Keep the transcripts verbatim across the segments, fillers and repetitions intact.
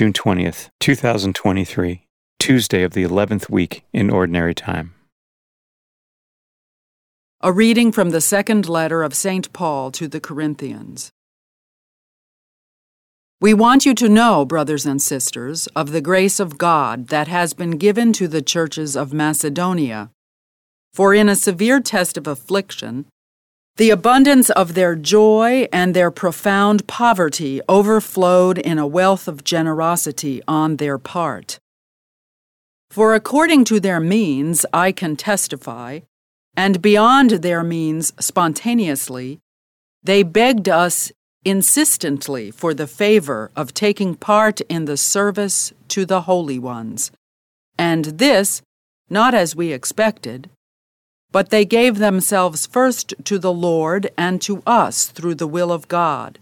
June twentieth, two thousand twenty-three, Tuesday of the eleventh week in Ordinary Time. A reading from the second letter of Saint Paul to the Corinthians. We want you to know, brothers and sisters, of the grace of God that has been given to the churches of Macedonia. For in a severe test of affliction, the abundance of their joy and their profound poverty overflowed in a wealth of generosity on their part. For according to their means I can testify, and beyond their means spontaneously, they begged us insistently for the favor of taking part in the service to the holy ones, and this, not as we expected, but they gave themselves first to the Lord and to us through the will of God.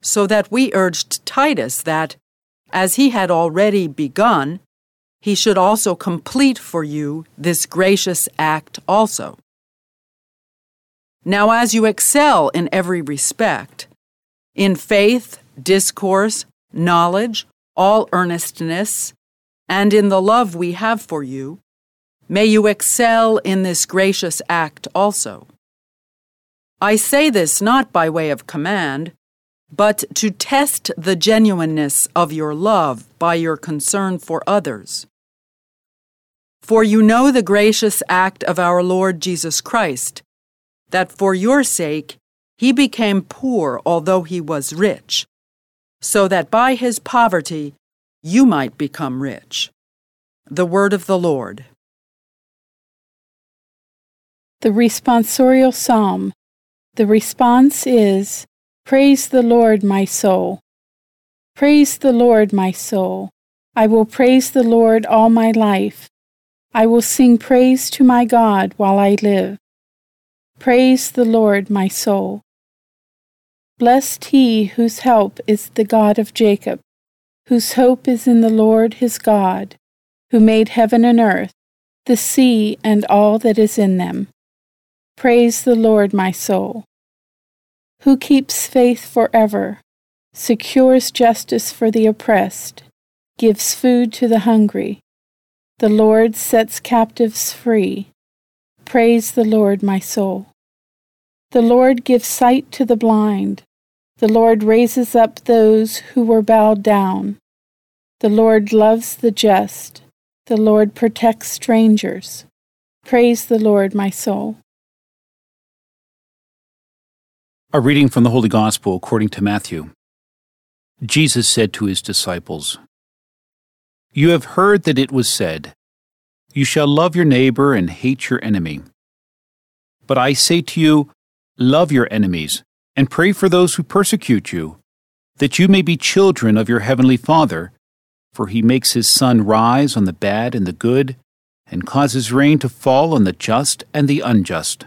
So that we urged Titus that, as he had already begun, he should also complete for you this gracious act also. Now as you excel in every respect, in faith, discourse, knowledge, all earnestness, and in the love we have for you, may you excel in this gracious act also. I say this not by way of command, but to test the genuineness of your love by your concern for others. For you know the gracious act of our Lord Jesus Christ, that for your sake he became poor although he was rich, so that by his poverty you might become rich. The word of the Lord. The Responsorial Psalm. The response is, Praise the Lord, my soul. Praise the Lord, my soul. I will praise the Lord all my life. I will sing praise to my God while I live. Praise the Lord, my soul. Blessed he whose help is the God of Jacob, whose hope is in the Lord his God, who made heaven and earth, the sea and all that is in them. Praise the Lord, my soul. Who keeps faith forever, secures justice for the oppressed, gives food to the hungry. The Lord sets captives free. Praise the Lord, my soul. The Lord gives sight to the blind. The Lord raises up those who were bowed down. The Lord loves the just. The Lord protects strangers. Praise the Lord, my soul. A reading from the Holy Gospel according to Matthew. Jesus said to his disciples, You have heard that it was said, You shall love your neighbor and hate your enemy. But I say to you, love your enemies, and pray for those who persecute you, that you may be children of your heavenly Father, for he makes his sun rise on the bad and the good, and causes rain to fall on the just and the unjust.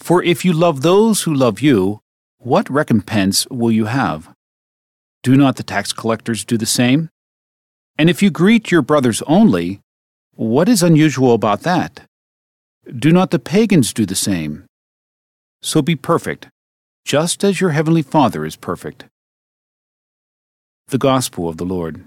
For if you love those who love you, what recompense will you have? Do not the tax collectors do the same? And if you greet your brothers only, what is unusual about that? Do not the pagans do the same? So be perfect, just as your heavenly Father is perfect. The Gospel of the Lord.